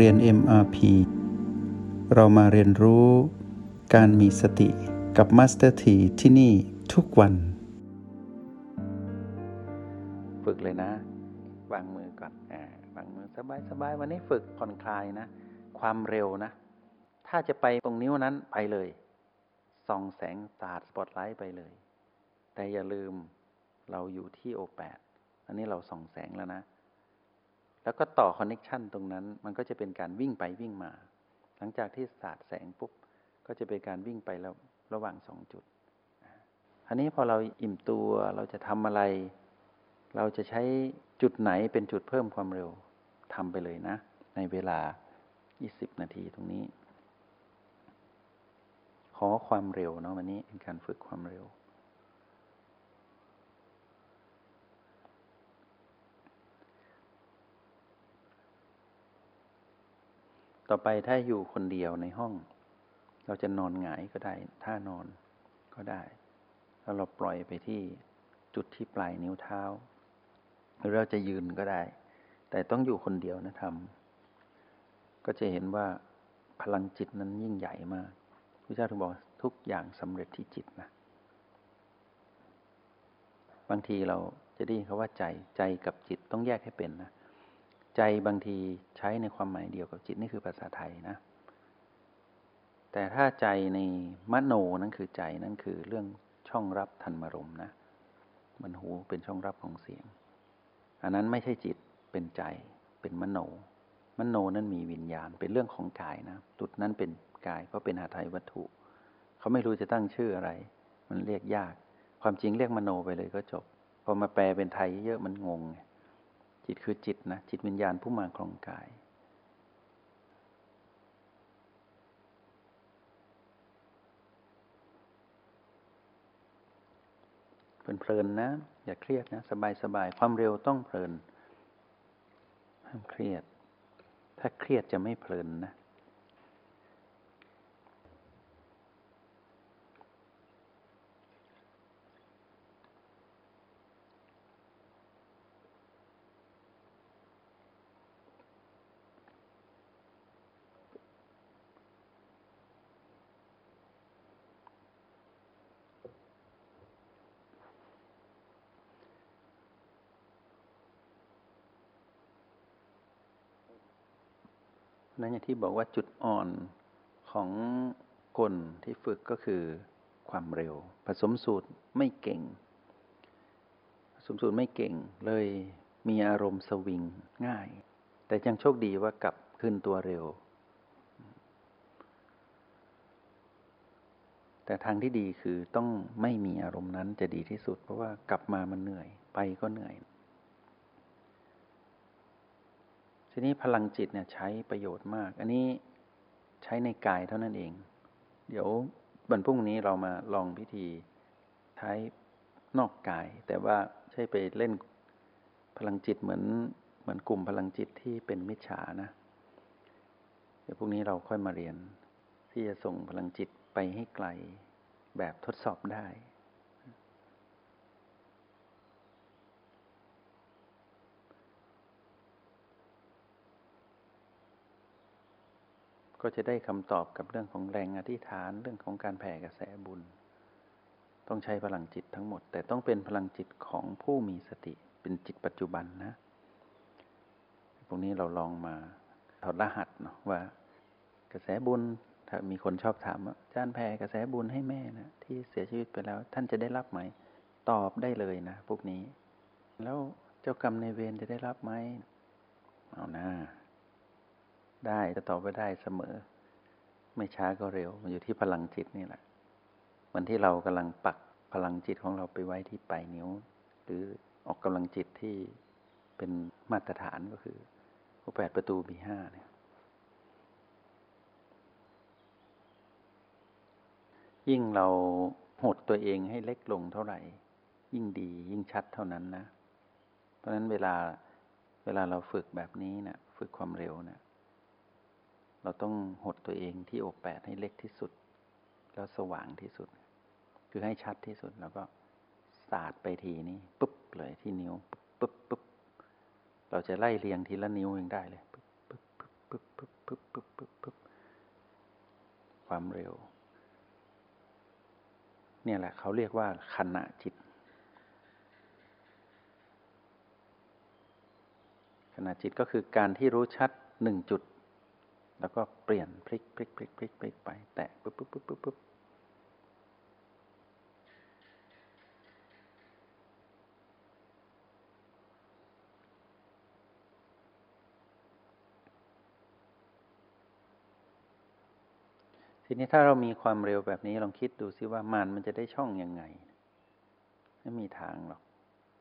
เรียน MRP เรามาเรียนรู้การมีสติกับ Master T ที่นี่ทุกวันฝึกเลยนะวางมือก่อนวางมือสบายๆวันนี้ฝึกผ่อนคลายนะความเร็วนะถ้าจะไปตรงนิ้วนั้นไปเลยส่องแสงสาดสปอตไลท์ไปเลยแต่อย่าลืมเราอยู่ที่โอ8อันนี้เราส่องแสงแล้วนะแล้วก็ต่อคอนเนคชั่นตรงนั้นมันก็จะเป็นการวิ่งไปวิ่งมาหลังจากที่สาดแสงปุ๊บก็จะเป็นการวิ่งไประหว่าง2จุดอันนี้พอเราอิ่มตัวเราจะทำอะไรเราจะใช้จุดไหนเป็นจุดเพิ่มความเร็วทำไปเลยนะในเวลา20นาทีตรงนี้ขอความเร็วเนาะวันนี้เป็นการฝึกความเร็วต่อไปถ้าอยู่คนเดียวในห้องเราจะนอนหงายก็ได้ท่านอนก็ได้แล้วเราปล่อยไปที่จุดที่ปลายนิ้วเท้าหรือเราจะยืนก็ได้แต่ต้องอยู่คนเดียวนะทำก็จะเห็นว่าพลังจิตนั้นยิ่งใหญ่มากพระเจ้าถึงบอกทุกอย่างสำเร็จที่จิตนะบางทีเราจะได้ยินคำว่าใจกับจิตต้องแยกให้เป็นนะใจบางทีใช้ในความหมายเดียวกับจิตนี่คือภาษาไทยนะแต่ถ้าใจในมโนนั่นคือใจนั่นคือเรื่องช่องรับธรรมารมณ์นะมันหูเป็นช่องรับของเสียงอันนั้นไม่ใช่จิตเป็นใจเป็นมโนนั้นมีวิญญาณเป็นเรื่องของกายนะจุดนั้นเป็นกายเพราะเป็นหทัยวัตถุเขาไม่รู้จะตั้งชื่ออะไรมันเรียกยากความจริงเรียกมโนไปเลยก็จบพอมาแปลเป็นไทยเยอะมันงงจิตคือจิตนะจิตวิญญาณผู้มาครองกายเพลินๆนะอย่าเครียดนะสบายๆความเร็วต้องเพลินห้ามเครียดถ้าเครียดจะไม่เพลินนะนั่นอย่างที่บอกว่าจุดอ่อนของคนที่ฝึกก็คือความเร็วผสมสูตรไม่เก่งผสมสูตรไม่เก่งเลยมีอารมณ์สวิงง่ายแต่ยังโชคดีว่ากลับขึ้นตัวเร็วแต่ทางที่ดีคือต้องไม่มีอารมณ์นั้นจะดีที่สุดเพราะว่ากลับมามันเหนื่อยไปก็เหนื่อยทีนี้พลังจิตเนี่ยใช้ประโยชน์มากอันนี้ใช้ในกายเท่านั้นเองเดี๋ยววันพรุ่งนี้เรามาลองพิธีใช้นอกกายแต่ว่าใช่ไปเล่นพลังจิตเหมือนกลุ่มพลังจิตที่เป็นมิจฉานะเดี๋ยวพรุ่งนี้เราค่อยมาเรียนที่จะส่งพลังจิตไปให้ไกลแบบทดสอบได้ก็จะได้คำตอบกับเรื่องของแรงอธิษฐานเรื่องของการแผ่กระแสบุญต้องใช้พลังจิตทั้งหมดแต่ต้องเป็นพลังจิตของผู้มีสติเป็นจิตปัจจุบันนะพวกนี้เราลองมาถอดรหัสเนาะว่ากระแสบุญถ้ามีคนชอบถามว่าอาจารย์แผ่กระแสบุญให้แม่นะที่เสียชีวิตไปแล้วท่านจะได้รับไหมตอบได้เลยนะพวกนี้แล้วเจ้ากรรมนายเวรจะได้รับไหมเอานะได้จะตอบไปได้เสมอไม่ช้าก็เร็วมันอยู่ที่พลังจิตนี่แหละวันที่เรากำลังปักพลังจิตของเราไปไว้ที่ปลายนิ้วหรือออกกำลังจิตที่เป็นมาตรฐานก็คือ8ประตู B5 เนี่ยยิ่งเราหดตัวเองให้เล็กลงเท่าไหร่ยิ่งดียิ่งชัดเท่านั้นนะเพราะฉะนั้นเวลาเราฝึกแบบนี้นะฝึกความเร็วนะเราต้องหดตัวเองที่โอแปดให้เล็กที่สุดแล้วสว่างที่สุดคือให้ชัดที่สุดแล้วก็สาดไปทีนี้ปุ๊บเลยที่นิ้วปุ๊บเราจะไล่เรียงทีละนิ้วเองได้เลยปุ๊บ ความเร็วเนี่ยแหละเขาเรียกว่าขณะจิตขณะจิตก็คือการที่รู้ชัดหนึ่งจุดแล้วก็เปลี่ยนพลิกพลิกพลิกพลิกพลิกไปแตะปุ๊บปุ๊บปุ๊บปุ๊บปุ๊บทีนี้ถ้าเรามีความเร็วแบบนี้ลองคิดดูซิว่ามันจะได้ช่องยังไงไม่มีทางหรอก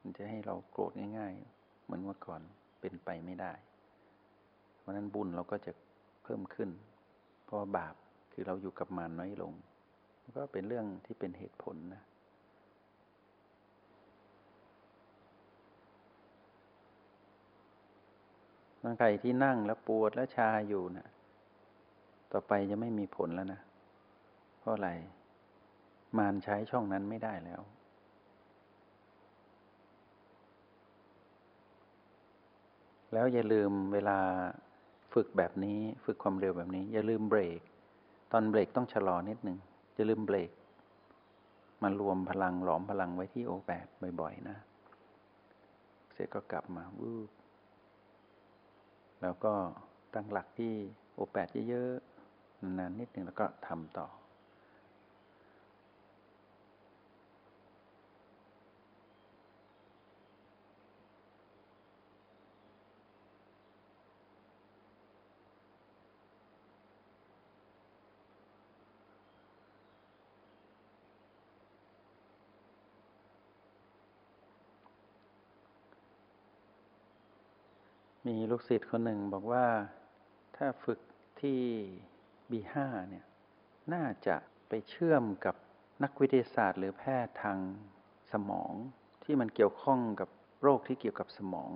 มันจะให้เราโกรธง่ายๆเหมือนเมื่อก่อนเป็นไปไม่ได้เพราะนั้นบุญเราก็จะเพิ่มขึ้นเพราะบาปคือเราอยู่กับมันน้อยลงก็เป็นเรื่องที่เป็นเหตุผลนะร่างกายที่นั่งแล้วปวดแล้วชาอยู่นะต่อไปจะไม่มีผลแล้วนะเพราะอะไรมารใช้ช่องนั้นไม่ได้แล้วแล้วอย่าลืมเวลาฝึกแบบนี้ฝึกความเร็วแบบนี้อย่าลืมเบรกตอนเบรกต้องชะลอนิดนึงอย่าลืมเบรกมารวมพลังหลอมพลังไว้ที่โอแปดบ่อยๆนะเสร็จก็กลับมาวูบแล้วก็ตั้งหลักที่โอแปดเยอะๆนานๆนิดนึงแล้วก็ทำต่อมีลูกศิษย์คนหนึ่งบอกว่าถ้าฝึกที่ B5 เนี่ยน่าจะไปเชื่อมกับนักวิทยาศาสตร์หรือแพทย์ทางสมองที่มันเกี่ยวข้องกับโรคที่เกี่ยวกับสมอง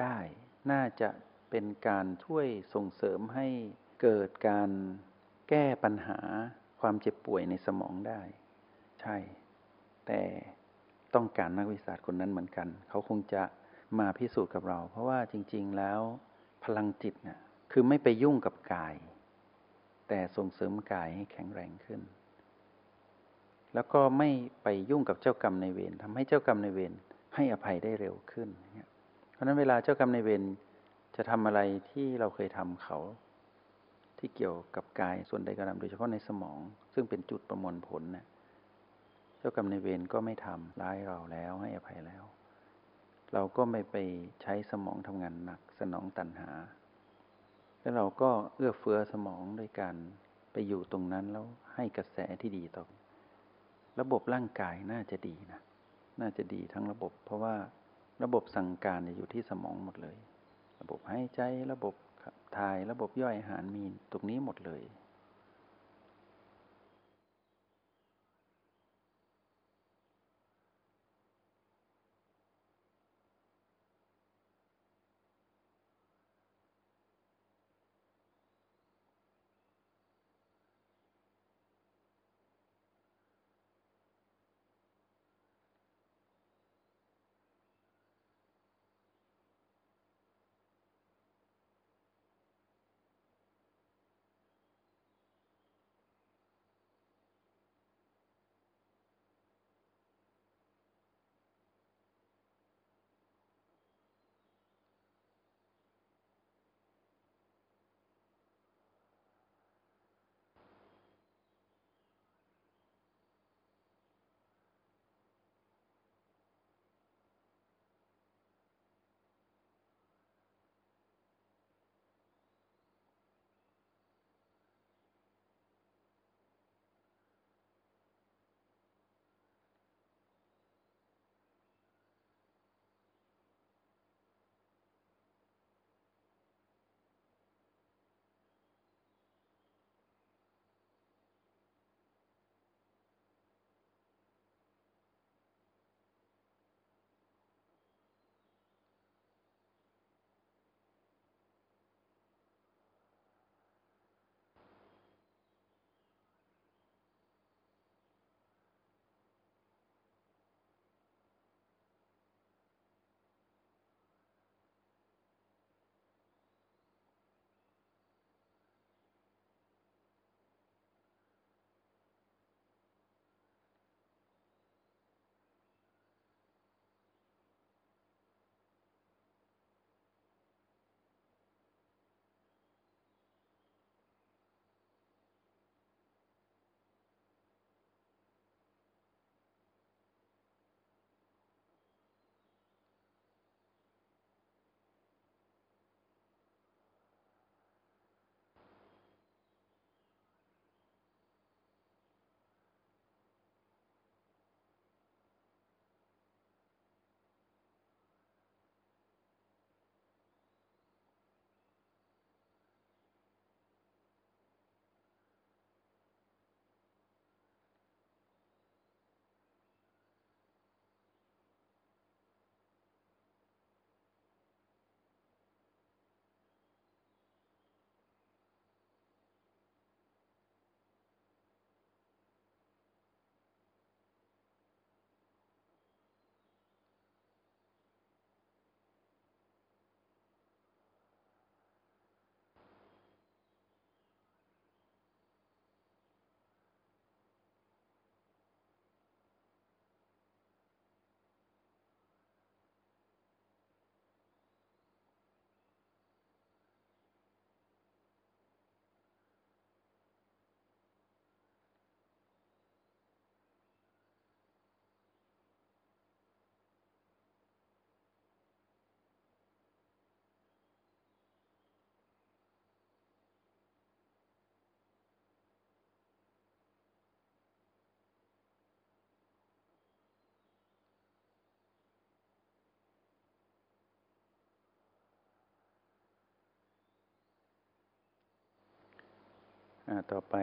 ได้น่าจะเป็นการช่วยส่งเสริมให้เกิดการแก้ปัญหาความเจ็บป่วยในสมองได้ใช่แต่ต้องการนักวิทยาศาสตร์คนนั้นเหมือนกันเขาคงจะมาพิสูจน์กับเราเพราะว่าจริงๆแล้วพลังจิตน่ะคือไม่ไปยุ่งกับกายแต่ส่งเสริมกายให้แข็งแรงขึ้นแล้วก็ไม่ไปยุ่งกับเจ้ากรรมนายเวรทำให้เจ้ากรรมนายเวรให้อภัยได้เร็วขึ้นเพราะนั้นเวลาเจ้ากรรมนายเวรจะทำอะไรที่เราเคยทำเขาที่เกี่ยวกับกายส่วนใดก็ตามโดยเฉพาะในสมองซึ่งเป็นจุดประมวลผลน่ะเจ้ากรรมนายเวรก็ไม่ทำร้ายเราแล้วให้อภัยแล้วเราก็ไม่ไปใช้สมองทำงานหนักสนองตัณหาแล้วเราก็เอื้อเฟื้อสมองด้วยการไปอยู่ตรงนั้นแล้วให้กระแสที่ดีต่อระบบร่างกายน่าจะดีนะน่าจะดีทั้งระบบเพราะว่าระบบสั่งการอยู่ที่สมองหมดเลยระบบหายใจระบบขับถ่ายระบบย่อยอาหารมีตรงนี้หมดเลย ต่อไป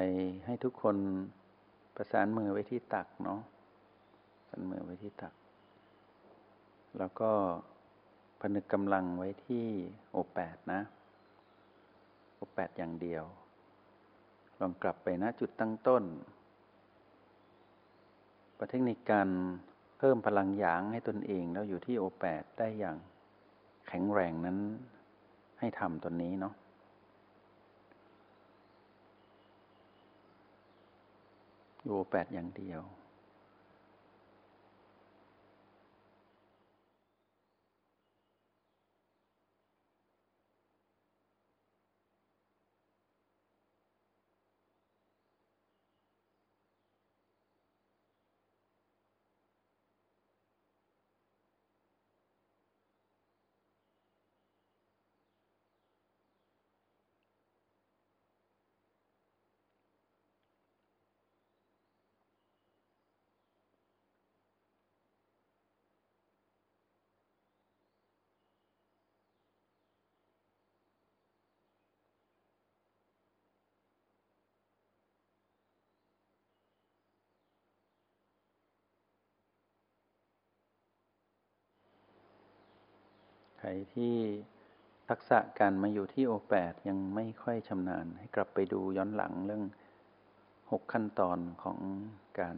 ให้ทุกคนประสานมือไว้ที่ตักเนาะประสานมือไว้ที่ตักแล้วก็ผนึกกำลังไว้ที่โอแปดนะโอแปดอย่างเดียวลองกลับไปนะจุดตั้งต้นเทคนิคการเพิ่มพลังหยางให้ตนเองแล้วอยู่ที่โอแปดได้อย่างแข็งแรงนั้นให้ทำตนนี้เนาะโอแปดอย่างเดียวใครที่ทักษะการมาอยู่ที่โอแปดยังไม่ค่อยชำนาญให้กลับไปดูย้อนหลังเรื่อง6ขั้นตอนของการ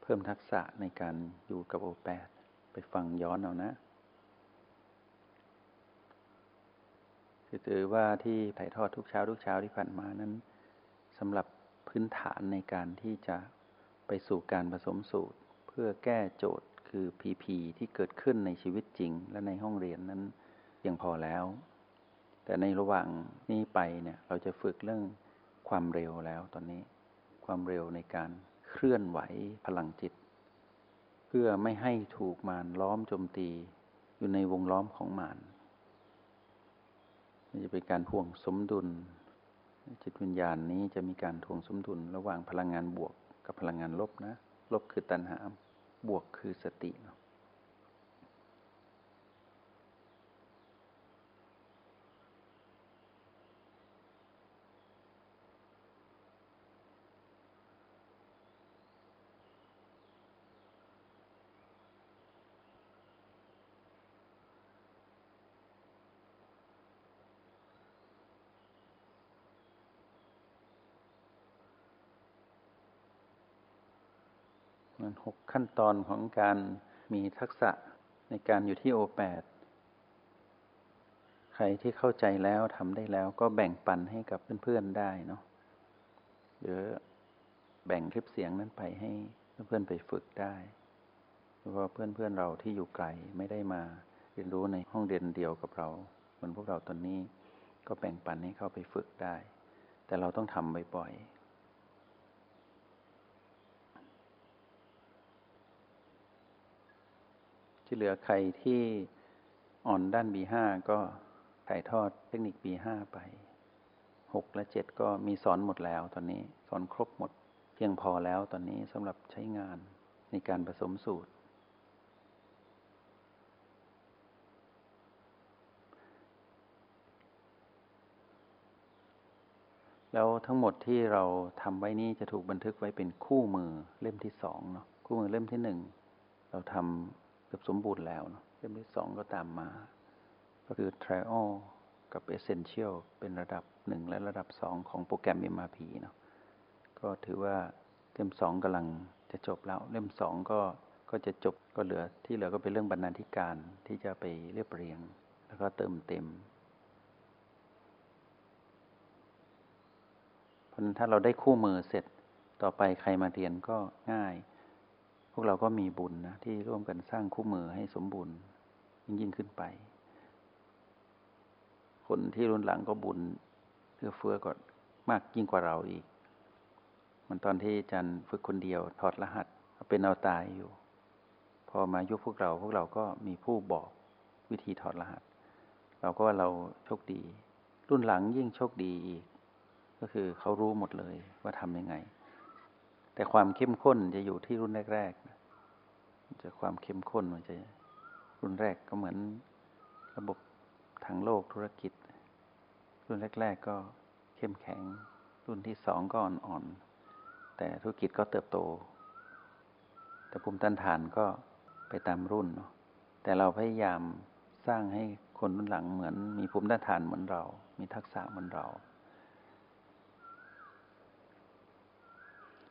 เพิ่มทักษะในการอยู่กับโอแปดไปฟังย้อนเอานะถือว่าที่ถ่ายทอดทุกเช้าที่ผ่านมานั้นสำหรับพื้นฐานในการที่จะไปสู่การผสมสูตรเพื่อแก้โจทย์คือ PP ที่เกิดขึ้นในชีวิตจริงและในห้องเรียนนั้นยังพอแล้วแต่ในระหว่างนี้ไปเนี่ยเราจะฝึกเรื่องความเร็วแล้วตอนนี้ความเร็วในการเคลื่อนไหวพลังจิตเพื่อไม่ให้ถูกมารล้อมโจมตีอยู่ในวงล้อมของมารนี่จะเป็นการทวงสมดุลจิตวิญญาณนี้จะมีการทวงสมดุลระหว่างพลังงานบวกกับพลังงานลบนะลบคือตัณหาบวกคือสติเนาะหกขั้นตอนของการมีทักษะในการอยู่ที่โอแปดใครที่เข้าใจแล้วทำได้แล้วก็แบ่งปันให้กับเพื่อนๆได้เนาะหรือแบ่งคลิปเสียงนั้นไปให้เพื่อนๆไปฝึกได้เพราะว่าเพื่อนๆเราที่อยู่ไกลไม่ได้มาเรียนรู้ในห้องเรียนเดียวกับเราเหมือนพวกเราตอนนี้ก็แบ่งปันให้เขาไปฝึกได้แต่เราต้องทำบ่อยๆที่เหลือใครที่อ่อนด้าน B5 ก็ถ่ายทอดเทคนิค B5 ไป6และ7ก็มีสอนหมดแล้วตอนนี้สอนครบหมดเพียงพอแล้วตอนนี้สำหรับใช้งานในการผสมสูตรแล้วทั้งหมดที่เราทำไว้นี้จะถูกบันทึกไว้เป็นคู่มือเล่มที่2เนาะคู่มือเล่มที่1เราทำเกือบสมบูรณ์แล้วเนาะเล่มที่2ก็ตามมาก็คือ Trial กับ Essential เป็นระดับ1และระดับ2ของโปรแกรม MRP เนาะก็ถือว่าเล่ม2กำลังจะจบแล้วเล่ม2ก็จะจบก็เหลือที่เหลือก็เป็นเรื่องบรรณาธิการที่จะไปเรียบเรียงแล้วก็เติมเต็มเพราะฉะนั้นถ้าเราได้คู่มือเสร็จต่อไปใครมาเรียนก็ง่ายพวกเราก็มีบุญนะที่ร่วมกันสร้างคู่มือให้สมบูรณ์ยิ่งขึ้นไปคนที่รุ่นหลังก็บุญเอื้อเฟื้อก็มากยิ่งกว่าเราอีกมันตอนที่อาจารย์ฝึกคนเดียวถอดรหัสเป็นเอาตายอยู่พอมายุคพวกเราก็มีผู้บอกวิธีถอดรหัสเราก็ว่าเราโชคดีรุ่นหลังยิ่งโชคดีอีกก็คือเขารู้หมดเลยว่าทำยังไงแต่ความเข้มข้นจะอยู่ที่รุ่นแรกๆจะความเข้มข้นมันจะรุ่นแรกก็เหมือนระบบทางโลกธุรกิจรุ่นแรกๆก็เข้มแข็ง รุ่นที่สองก็อ่อนๆแต่ธุรกิจก็เติบโตแต่ภูมิต้านทานก็ไปตามรุ่นเนาะแต่เราพยายามสร้างให้คนรุ่นหลังเหมือนมีภูมิต้านทานเหมือนเรามีทักษะเหมือนเรา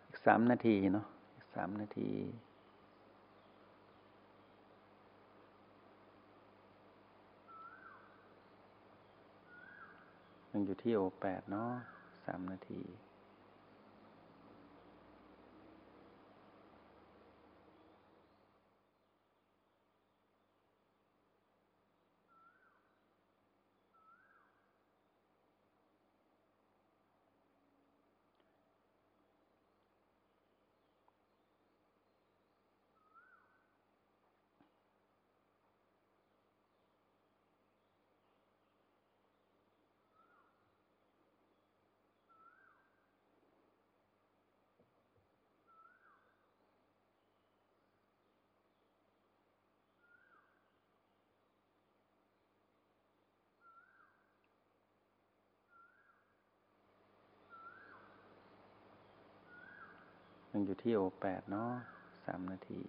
อีก3 นาทีเนาะอีก3 นาทียังอยู่ที่โอ 8เนาะ3 นาทียังอยู่ที่โอ 8เนาะ3 นาที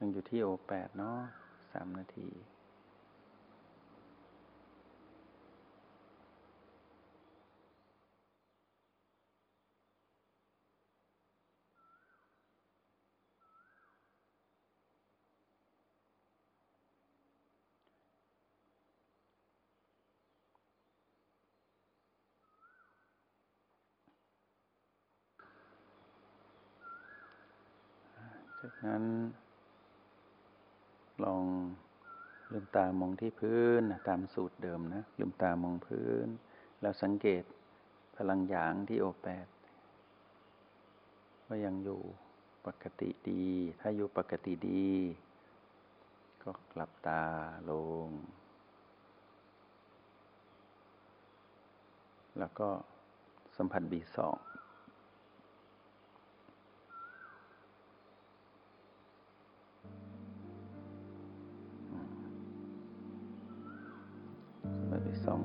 ยังอยู่ที่โอ 8เนาะ3 นาทีจากนั้นลองลืมตามองที่พื้นตามสูตรเดิมนะลืมตามองพื้นแล้วสังเกตพลังหยางที่โอ 8ว่ายังอยู่ปกติดีถ้าอยู่ปกติดีก็กลับตาลงแล้วก็สัมผัสB2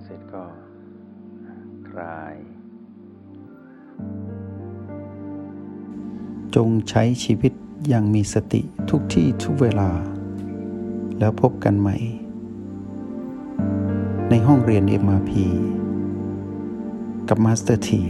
เสร็จก็คลายจงใช้ชีวิตอย่างมีสติทุกที่ทุกเวลาแล้วพบกันใหม่ในห้องเรียน MRP กับมาสเตอร์ที